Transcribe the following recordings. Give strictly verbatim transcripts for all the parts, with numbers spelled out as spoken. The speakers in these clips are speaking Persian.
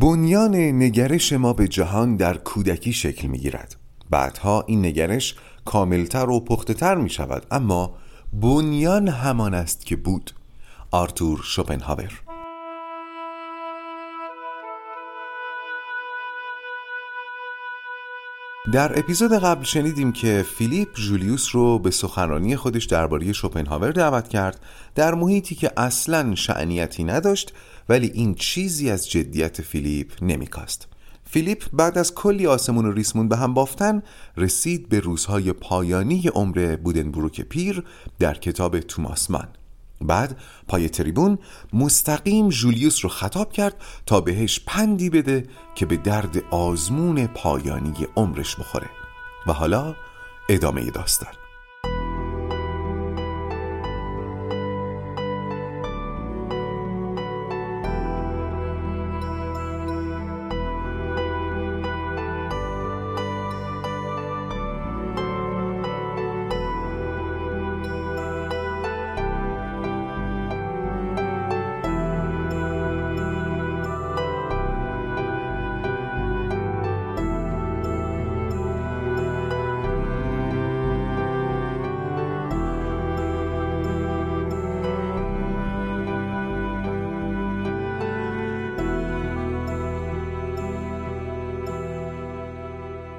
بنیان نگرش ما به جهان در کودکی شکل می گیرد. بعدها این نگرش کاملتر و پخته‌تر می شود، اما بنیان همان است که بود. آرتور شوپنهاور. در اپیزود قبل شنیدیم که فیلیپ جولیوس رو به سخنرانی خودش درباره شوپنهاور دعوت کرد، در محیطی که اصلاً شأنیتی نداشت، ولی این چیزی از جدیت فیلیپ نمی‌کاست. فیلیپ بعد از کلی آسمون و ریسمون به هم بافتن رسید به روزهای پایانی عمر بودنبروک پیر در کتاب توماس مان. بعد پای تریبون مستقیم جولیوس رو خطاب کرد تا بهش پندی بده که به درد آزمون پایانی عمرش بخوره. و حالا ادامه داستان.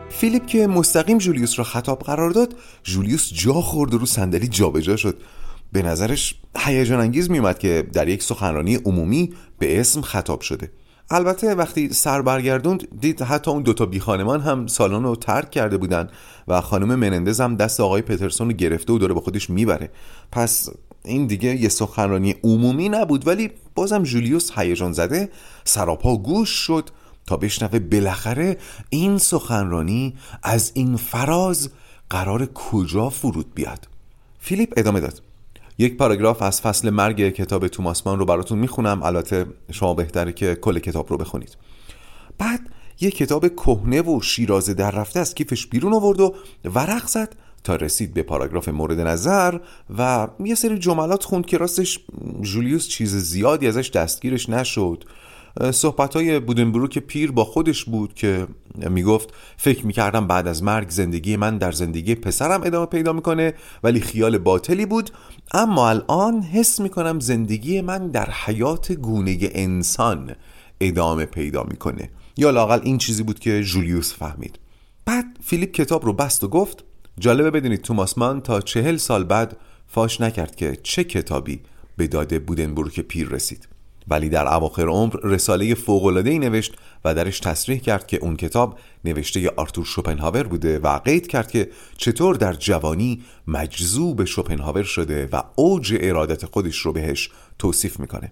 فیلیپ که مستقیم جولیوس را خطاب قرار داد، جولیوس جا خورد و رو صندلی جابجا شد. به نظرش هیجان انگیز میومد که در یک سخنرانی عمومی به اسم خطاب شده. البته وقتی سر برگردوند دید حتی اون دوتا بی خانمان هم سالن رو ترک کرده بودن و خانم منندز هم دست آقای پترسون رو گرفته و داره با خودش میبره. پس این دیگه یه سخنرانی عمومی نبود، ولی بازم جولیوس هیجان زده سراپا گوش شد تا بشنوه بالاخره این سخنرانی از این فراز قرار کجا فرود بیاد. فیلیپ ادامه داد. یک پاراگراف از فصل مرگ کتاب توماس مان رو براتون میخونم، البته شما بهتره که کل کتاب رو بخونید. بعد یک کتاب کهنه و شیرازه در رفته از کیفش بیرون آورد و ورق زد تا رسید به پاراگراف مورد نظر و یه سری جملات خوند که راستش جولیوس چیز زیادی ازش دستگیرش نشد. صحبت‌های بودنبروک پیر با خودش بود که میگفت فکر میکردم بعد از مرگ زندگی من در زندگی پسرم ادامه پیدا میکنه، ولی خیال باطلی بود. اما الان حس میکنم زندگی من در حیات گونه انسان ادامه پیدا میکنه، یا لااقل این چیزی بود که جولیوس فهمید. بعد فیلیپ کتاب رو بست و گفت جالبه بدونید توماس مان تا چهل سال بعد فاش نکرد که چه کتابی به داده بودنبروک پیر رسید، ولی در اواخر عمر رساله فوق‌العاده‌ای نوشت و درش تصریح کرد که اون کتاب نوشته آرتور شوپنهاور بوده و قید کرد که چطور در جوانی مجذوب شوپنهاور شده و اوج ارادت خودش رو بهش توصیف میکنه.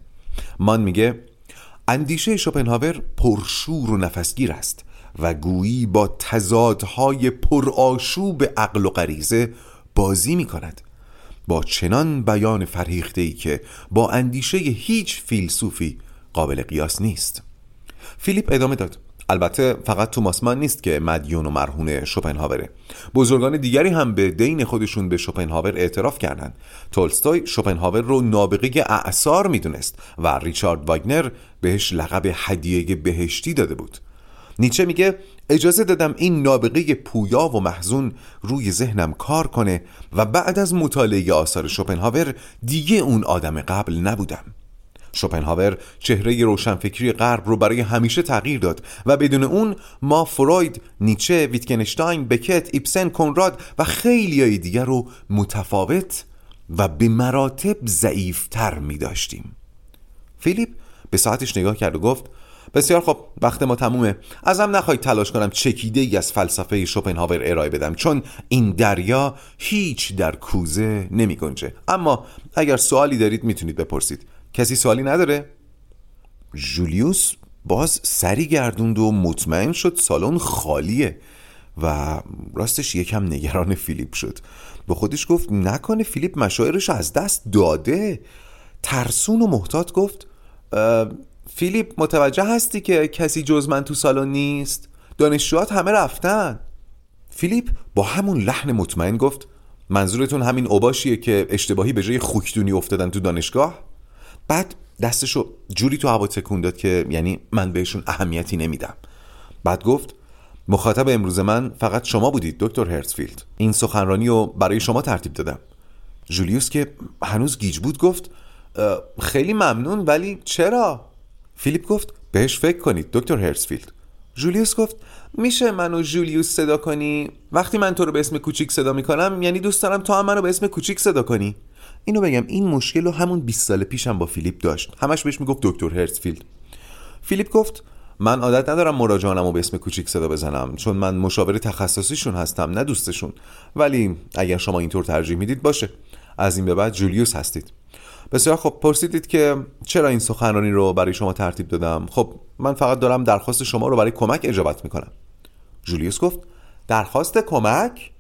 مان میگه اندیشه شوپنهاور پرشور و نفسگیر است و گویی با تضادهای پرآشوب عقل و غریزه بازی میکند، با چنان بیان فرهیخته‌ای که با اندیشه هیچ فیلسوفی قابل قیاس نیست. فیلیپ ادامه داد. البته فقط توماس مان نیست که مدیون و مرهون شوپنهاوره. بزرگان دیگری هم به دین خودشون به شوپنهاور اعتراف کردند. تولستوی شوپنهاور رو نابغه اعصار میدونست و ریچارد واگنر بهش لقب هدیه بهشتی داده بود. نیچه میگه اجازه دادم این نابغه پویا و محزون روی ذهنم کار کنه و بعد از مطالعه آثار شوپنهاور دیگه اون آدم قبل نبودم. شوپنهاور چهره روشنفکری غرب رو برای همیشه تغییر داد و بدون اون ما فروید، نیچه، ویتگنشتاین، بکت، ایبسن، کنراد و خیلیای دیگر رو متفاوت و به مراتب ضعیف‌تر می‌داشتیم. فیلیپ به ساعتش نگاه کرد و گفت بسیار خب، وقت ما تمومه. ازم نخواهید تلاش کنم چکیده ای از فلسفه شوپنهاور ارائه بدم، چون این دریا هیچ در کوزه نمی گنجه. اما اگر سوالی دارید میتونید بپرسید. کسی سوالی نداره؟ جولیوس باز سری گردوند و مطمئن شد سالن خالیه و راستش یکم نگران فیلیپ شد. به خودش گفت نکنه فیلیپ مشاعرش از دست داده. ترسون و محتاط گفت فیلیپ متوجه هستی که کسی جز من تو سالن نیست؟ دانشجوات همه رفتن. فیلیپ با همون لحن مطمئن گفت منظورتون همین اوباشیه که اشتباهی به جای خوکدونی افتادن تو دانشگاه؟ بعد دستشو جوری تو هوا تکون داد که یعنی من بهشون اهمیتی نمیدم. بعد گفت مخاطب امروز من فقط شما بودید دکتر هرتزفیلد. این سخنرانی رو برای شما ترتیب دادم. جولیوس که هنوز گیج بود گفت خیلی ممنون، ولی چرا؟ فیلیپ گفت بهش فکر کنید دکتر هرتزفیلد. جولیوس گفت میشه منو جولیوس صدا کنی؟ وقتی من تو رو به اسم کوچیک صدا میکنم یعنی دوست دارم تو هم منو به اسم کوچیک صدا کنی. اینو بگم این مشکل رو همون بیست سال پیشم هم با فیلیپ داشت، همش بهش میگفت دکتر هرتزفیلد. فیلیپ گفت من عادت ندارم مراجعانمو به اسم کوچیک صدا بزنم، چون من مشاور تخصصیشون هستم نه دوستشون، ولی اگر شما اینطور ترجیح میدید باشه، از این به بعد جولیوس هستید. بسیار خب، پرسیدید که چرا این سخنرانی رو برای شما ترتیب دادم. خب من فقط دارم درخواست شما رو برای کمک اجابت میکنم. جولیوس گفت درخواست کمک؟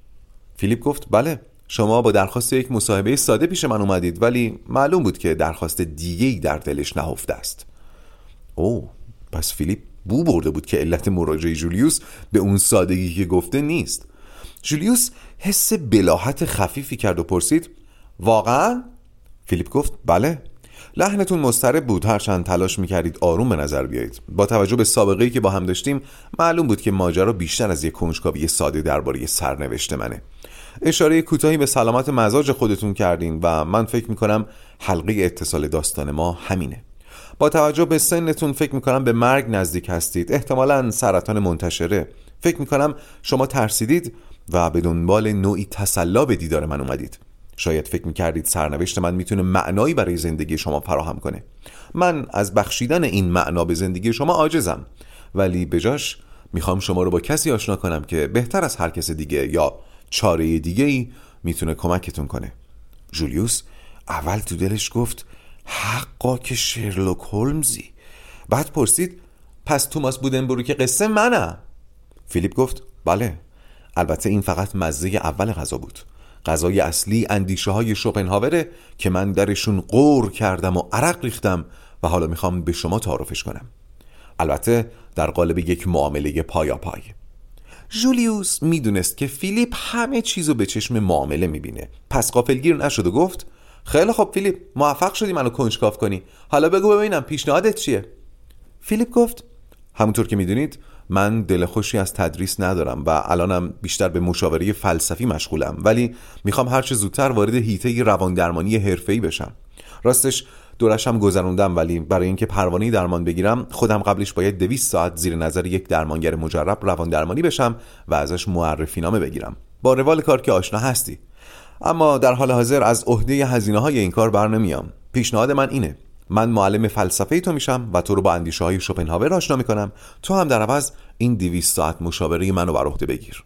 فیلیپ گفت بله، شما با درخواست یک مصاحبه ساده پیش من اومدید، ولی معلوم بود که درخواست دیگه‌ای در دلش نهفته است. اوه، پس فیلیپ بو برده بود که علت مراجعه جولیوس به اون سادگی که گفته نیست. جولیوس حس بلاهت خفیفی کرد و پرسید واقعاً؟ فیلیپ گفت بله. لحنتون مضطرب بود، هرچند تلاش میکردید آروم به نظر بیایید. با توجه به سابقه‌ای که با هم داشتیم معلوم بود که ماجرا بیشتر از یک کنجکاوی ساده درباره سرنوشت منه. اشاره کوتاهی به سلامت مزاج خودتون کردین و من فکر میکنم حلقه اتصال داستان ما همینه. با توجه به سنتون فکر میکنم به مرگ نزدیک هستید، احتمالاً سرطان منتشره. فکر میکنم شما ترسیدید و به دنبال نوعی تسلی به دیدار من اومدید. شاید فکر میکردید سرنوشت من میتونه معنایی برای زندگی شما فراهم کنه. من از بخشیدن این معنا به زندگی شما عاجزم، ولی بجاش میخوام شما رو با کسی آشنا کنم که بهتر از هر کس دیگه یا چاره دیگه‌ای میتونه کمکتون کنه. جولیوس اول تو دلش گفت حقا که شرلوک هولمزی، بعد پرسید پس توماس بودنبروک قصه منم؟ فیلیپ گفت بله، البته این فقط مزه اول غذا بود. غذای اصلی اندیشه های شوپنهاوره که من درشون قور کردم و عرق ریختم و حالا میخوام به شما تعارفش کنم، البته در قالب یک معامله پایاپای. جولیوس میدونست که فیلیپ همه چیزو به چشم معامله میبینه، پس غافلگیر نشد و گفت خیلی خب فیلیپ، موفق شدی منو کنجکاو کنی، حالا بگو ببینم پیشنهادت چیه؟ فیلیپ گفت همونطور که میدونید من دل خوشی از تدریس ندارم و الانم بیشتر به مشاوره فلسفی مشغولم، ولی میخوام هرچه زودتر وارد حیطه رواندرمانی حرفه‌ای بشم. راستش دورشم گذروندم، ولی برای اینکه پروانه درمان بگیرم خودم قبلش باید دویست ساعت زیر نظر یک درمانگر مجرب رواندرمانی بشم و ازش معرفی نامه بگیرم. با روال کار که آشنا هستی، اما در حال حاضر از عهده هزینه‌های این کار برنمیام. پیشنهاد من اینه، من معلم فلسفه تو میشم و تو رو با اندیشه های شوپنهاور آشنا میکنم، تو هم در عوض این دویست ساعت مشاوره منو بر عهده بگیر.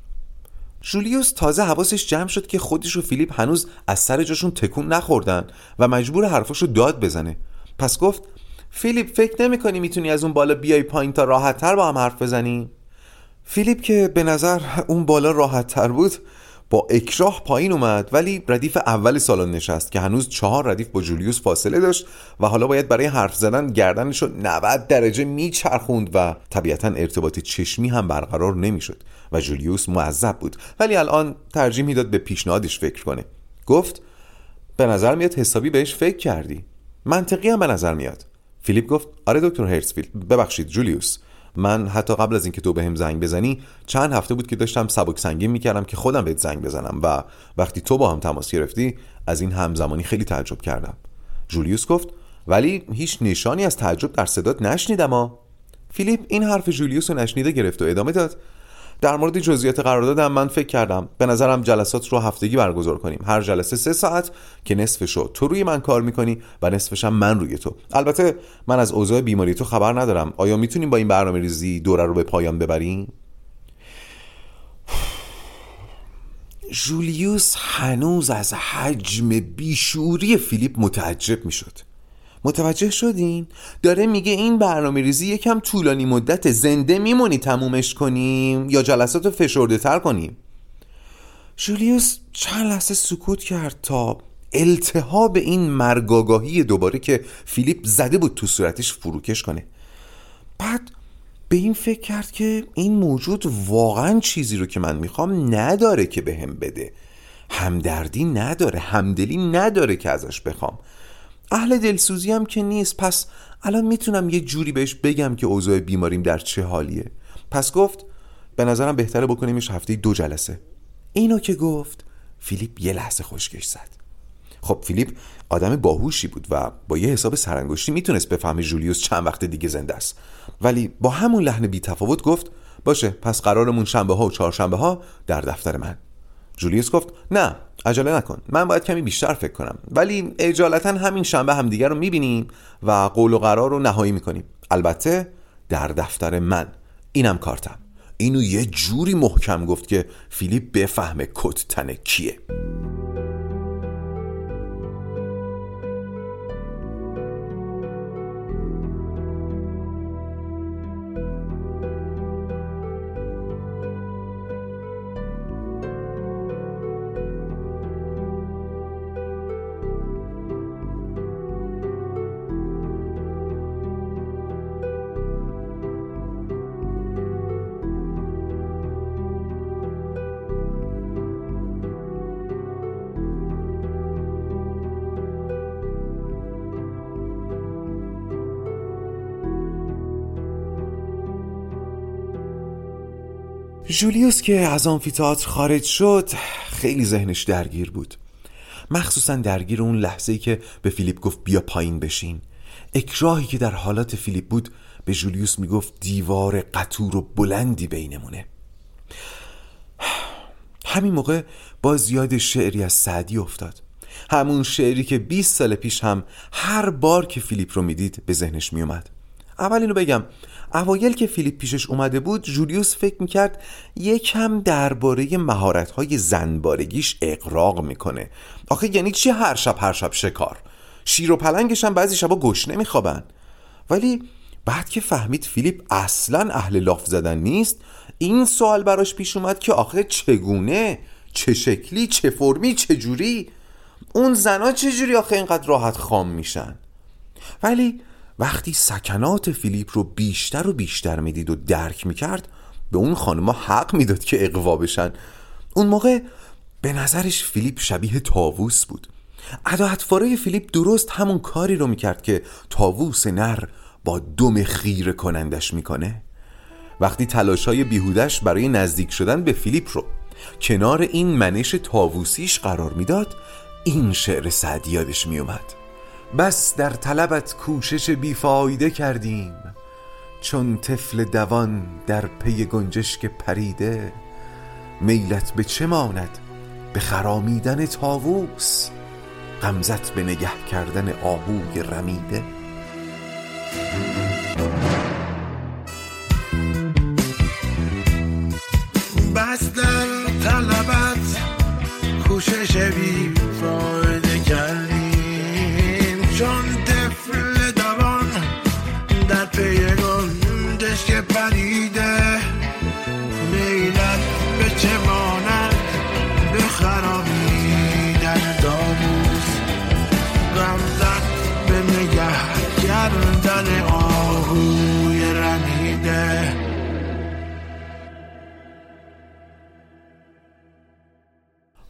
جولیوس تازه حواسش جمع شد که خودش و فیلیپ هنوز از سر جاشون تکون نخوردن و مجبور حرفاشو داد بزنه. پس گفت فیلیپ فکر نمیکنی میتونی از اون بالا بیای پایین تا راحت تر با هم حرف بزنی؟ فیلیپ که به نظر اون بالا راحت تر بود با اکراه پایین اومد، ولی ردیف اول سالن نشست که هنوز چهار ردیف با جولیوس فاصله داشت و حالا باید برای حرف زدن گردنشو نود درجه میچرخوند و طبیعتاً ارتباط چشمی هم برقرار نمیشد و جولیوس معذب بود، ولی الان ترجیح میداد به پیشنهادش فکر کنه. گفت به نظر میاد حسابی بهش فکر کردی، منطقی هم به نظر میاد. فیلیپ گفت آره دکتر هرتزفیلد، ببخشید جولیوس، من حتی قبل از اینکه تو بهم زنگ بزنی چند هفته بود که داشتم سبک سنگین میکردم که خودم بهت زنگ بزنم و وقتی تو با هم تماس گرفتی از این همزمانی خیلی تعجب کردم. جولیوس گفت ولی هیچ نشانی از تعجب در صدات نشنیدم. ها فیلیپ این حرف جولیوس رو نشنیده گرفت و ادامه داد در مورد جزئیات قراردادم من فکر کردم، به نظرم جلسات رو هفتگی برگزار کنیم، هر جلسه سه ساعت که نصفش رو تو روی من کار میکنی و نصفش هم من روی تو. البته من از اوضاع بیماری تو خبر ندارم، آیا میتونیم با این برنامه ریزی دوره رو به پایان ببریم؟ جولیوس هنوز از حجم بیشوری فیلیپ متعجب میشد. متوجه شدین؟ داره میگه این برنامه ریزی یکم طولانی مدت، زنده میمونی تمومش کنیم یا جلساتو فشرده تر کنیم؟ جولیوس چند لحظه سکوت کرد تا التهاب این مرگاگاهی دوباره که فیلیپ زده بود تو صورتش فروکش کنه. بعد به این فکر کرد که این موجود واقعا چیزی رو که من میخوام نداره که بهم بده، همدردی نداره، همدلی نداره که ازش بخوام. اهل دلسوزی هم که نیست، پس الان میتونم یه جوری بهش بگم که اوضاع بیماریم در چه حالیه. پس گفت به نظرم بهتره بکنیمش هفته دو جلسه. اینو که گفت فیلیپ یه لحظه خشکش زد. خب فیلیپ آدم باهوشی بود و با یه حساب سرانگشتی میتونست بفهمه جولیوس چند وقت دیگه زنده است، ولی با همون لحن بی‌تفاوت گفت باشه، پس قرارمون شنبه ها و چهارشنبه ها در دفتر من. جولیوس گفت نه، عجله نکن، من باید کمی بیشتر فکر کنم، ولی اجالتا همین شنبه همدیگه رو میبینیم و قول و قرار رو نهایی میکنیم، البته در دفتر من. اینم کارتم. اینو یه جوری محکم گفت که فیلیپ بفهمه کت تن کیه. جولیوس که از آمفی‌تئاتر خارج شد خیلی ذهنش درگیر بود، مخصوصا درگیر اون لحظه‌ای که به فیلیپ گفت بیا پایین بشین. اکراهی که در حالت فیلیپ بود به جولیوس میگفت دیوار قطور و بلندی بینمونه. همین موقع باز یاد شعری از سعدی افتاد، همون شعری که بیست سال پیش هم هر بار که فیلیپ رو میدید به ذهنش میومد. اول اینو بگم، اوایل که فیلیپ پیشش اومده بود جولیوس فکر میکرد یکم درباره مهارت‌های زنبارگیش اغراق میکنه. آخه یعنی چی هر شب هر شب شکار؟ شیر و پلنگش هم بعضی شبا گشنه میخوابن. ولی بعد که فهمید فیلیپ اصلاً اهل لاف زدن نیست، این سوال براش پیش اومد که آخه چگونه، چه شکلی، چه فرمی، چه جوری اون زنا چجوری آخه اینقدر راحت خام میشن. ولی وقتی سکنات فیلیپ رو بیشتر و بیشتر میدید و درک میکرد، به اون خانما حق میداد که اغوا بشن. اون موقع به نظرش فیلیپ شبیه طاووس بود. ادا اطفاره فیلیپ درست همون کاری رو میکرد که طاووس نر با دم خیره کنندش میکنه. وقتی تلاشای بیهودش برای نزدیک شدن به فیلیپ رو کنار این منش طاووسیش قرار میداد، این شعر سعدی یادش میومد: بس در طلبت کوشش بیفایده کردیم، چون طفل دوان در پی گنجشک پریده، میلت به چه ماند به خرامیدن طاووس، غمزت به نگه کردن آهوی رمیده. بس در طلبت کوشش بیفایده کردیم، چون طفل دوان در پی گنجشک پریده، میلت به چه ماند به خرامیدن طاووس، غمزت به نگه کردن آهوی رمیده.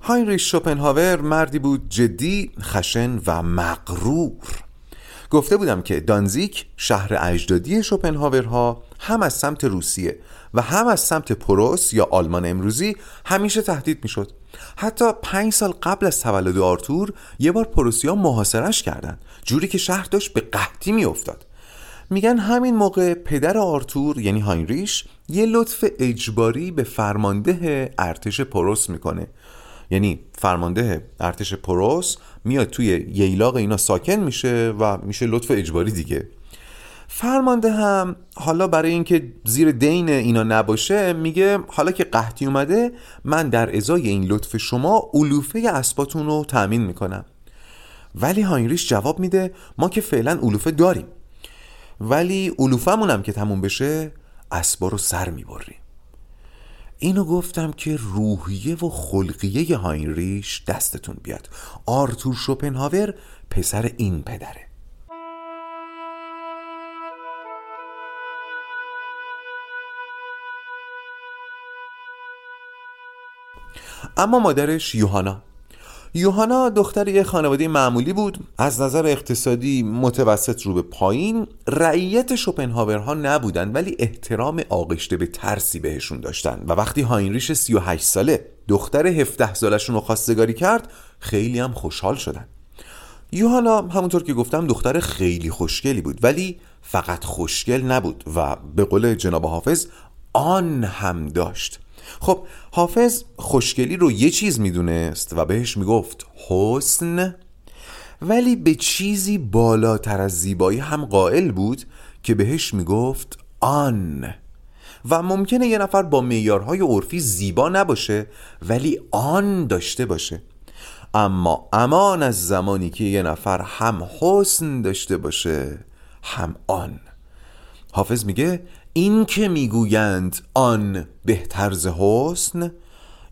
هاینریش شوپنهاور مردی بود جدی، خشن و مغرور. گفته بودم که دانزیک شهر اجدادی شوپنهاورها هم از سمت روسیه و هم از سمت پروس یا آلمان امروزی همیشه تهدید میشد. حتی پنج سال قبل از تولد آرتور یه بار پروسیا محاصرش کردن، جوری که شهر داشت به قحطی میافتاد. میگن همین موقع پدر آرتور یعنی هاینریش یه لطف اجباری به فرمانده ارتش پروس میکنه. یعنی فرمانده ارتش پروس میاد توی ییلاق اینا ساکن میشه و میشه لطف اجباری دیگه. فرمانده هم حالا برای اینکه زیر دین اینا نباشه میگه حالا که قحطی اومده من در ازای این لطف شما علوفه اسباتون رو تامین میکنم. ولی هاینریش جواب میده ما که فعلا علوفه داریم، ولی علوفمون هم که تموم بشه اسبا رو سر میبریم. اینو گفتم که روحیه و خلقیه هاینریش دستتون بیاد. آرتور شوپنهاور پسر این پدره. اما مادرش یوهانا یوهانا دختر یک خانواده معمولی بود، از نظر اقتصادی متوسط رو به پایین. رعیت شوپنهاورها نبودند ولی احترام آغشته به ترسی بهشون داشتن و وقتی هاینریش سی و هشت ساله دختر هفده سالشون رو خواستگاری کرد خیلی هم خوشحال شدن. یوهانا همونطور که گفتم دختر خیلی خوشگلی بود، ولی فقط خوشگل نبود و به قول جناب حافظ آن هم داشت. خب حافظ خوشگلی رو یه چیز میدونست و بهش میگفت حسن، ولی به چیزی بالاتر از زیبایی هم قائل بود که بهش میگفت آن. و ممکنه یه نفر با معیارهای عرفی زیبا نباشه ولی آن داشته باشه، اما امان از زمانی که یه نفر هم حسن داشته باشه هم آن. حافظ میگه این که میگویند آن بهتر از حسن،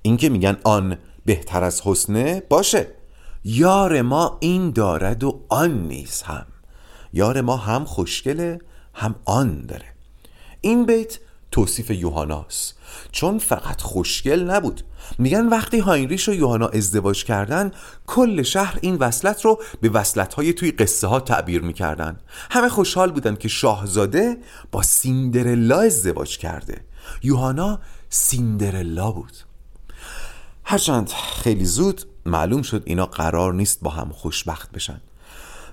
این که میگن آن بهتر از حسنه، باشه، یار ما این دارد و آن نیست. هم یار ما هم خوشگله هم آن داره. این بیت توصیف یوهاناست، چون فقط خوشگل نبود. میگن وقتی هاینریش و یوهانا ازدواج کردن کل شهر این وصلت رو به وصلت‌های توی قصه ها تعبیر میکردن. همه خوشحال بودن که شاهزاده با سیندرلا ازدواج کرده. یوهانا سیندرلا بود. هرچند خیلی زود معلوم شد اینا قرار نیست با هم خوشبخت بشن.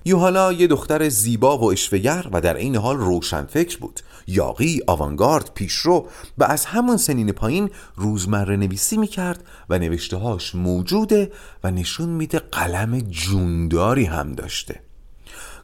یوهانا یه دختر زیبا و اشفگر و در این حال روشنفکر بود، یاغی، آوانگارد، پیشرو و از همون سنین پایین روزمره نویسی میکرد و نوشتهاش موجوده و نشون میده قلم جونداری هم داشته.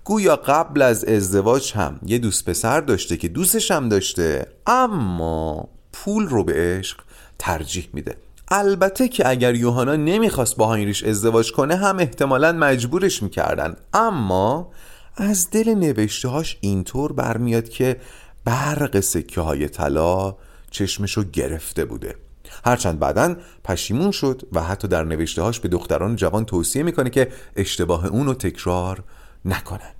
گویا قبل از ازدواج هم یه دوست پسر داشته که دوستش هم داشته، اما پول رو به عشق ترجیح میده. البته که اگر یوهانا نمیخواست با هاینریش ازدواج کنه هم احتمالاً مجبورش میکردن، اما از دل نوشتهاش اینطور برمیاد که برق سکه های طلا چشمشو گرفته بوده. هرچند بعداً پشیمون شد و حتی در نوشتهاش به دختران جوان توصیه میکنه که اشتباه اونو تکرار نکنن.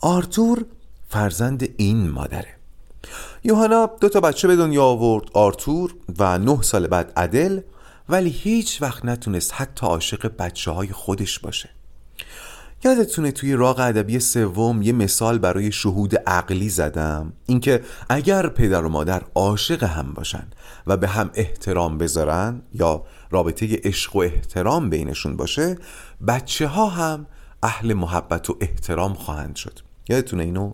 آرتور فرزند این مادره. یوهانا دو تا بچه به دنیا آورد، آرتور و نه سال بعد عدل، ولی هیچ وقت نتونست حتی عاشق بچه های خودش باشه. یادتونه توی راغ ادبی سوم یه مثال برای شهود عقلی زدم، اینکه اگر پدر و مادر عاشق هم باشن و به هم احترام بذارن یا رابطه عشق و احترام بینشون باشه، بچه ها هم اهل محبت و احترام خواهند شد. یادتونه اینو؟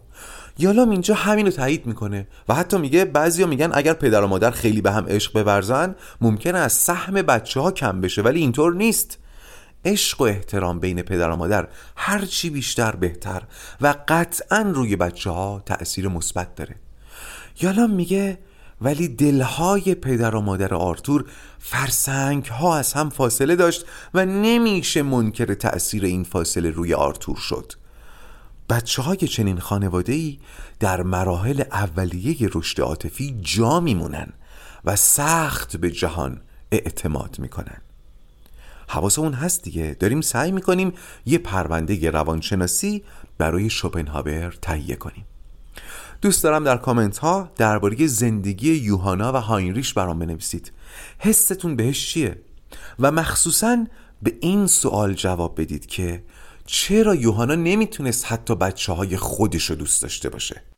یالام اینجا همین رو تایید میکنه و حتی میگه بعضیا میگن اگر پدر و مادر خیلی به هم عشق بورزن ممکنه از سهم بچه ها کم بشه، ولی اینطور نیست. عشق و احترام بین پدر و مادر هرچی بیشتر بهتر و قطعا روی بچه ها تأثیر مثبت داره. یالام میگه ولی دلهای پدر و مادر آرتور فرسنگ ها از هم فاصله داشت و نمیشه منکر تأثیر این فاصله روی آرتور شد. بچه های چنین خانواده‌ای در مراحل اولیه رشد عاطفی جا میمونن و سخت به جهان اعتماد میکنن. حواسمون هست دیگه، داریم سعی میکنیم یه پرونده روانشناسی برای شوپنهاور تهیه کنیم. دوست دارم در کامنت ها درباره زندگی یوهانا و هاینریش برام بنویسید. حستون بهش چیه؟ و مخصوصاً به این سوال جواب بدید که چرا یوهانا نمیتونست حتی بچه های خودش رو دوست داشته باشه؟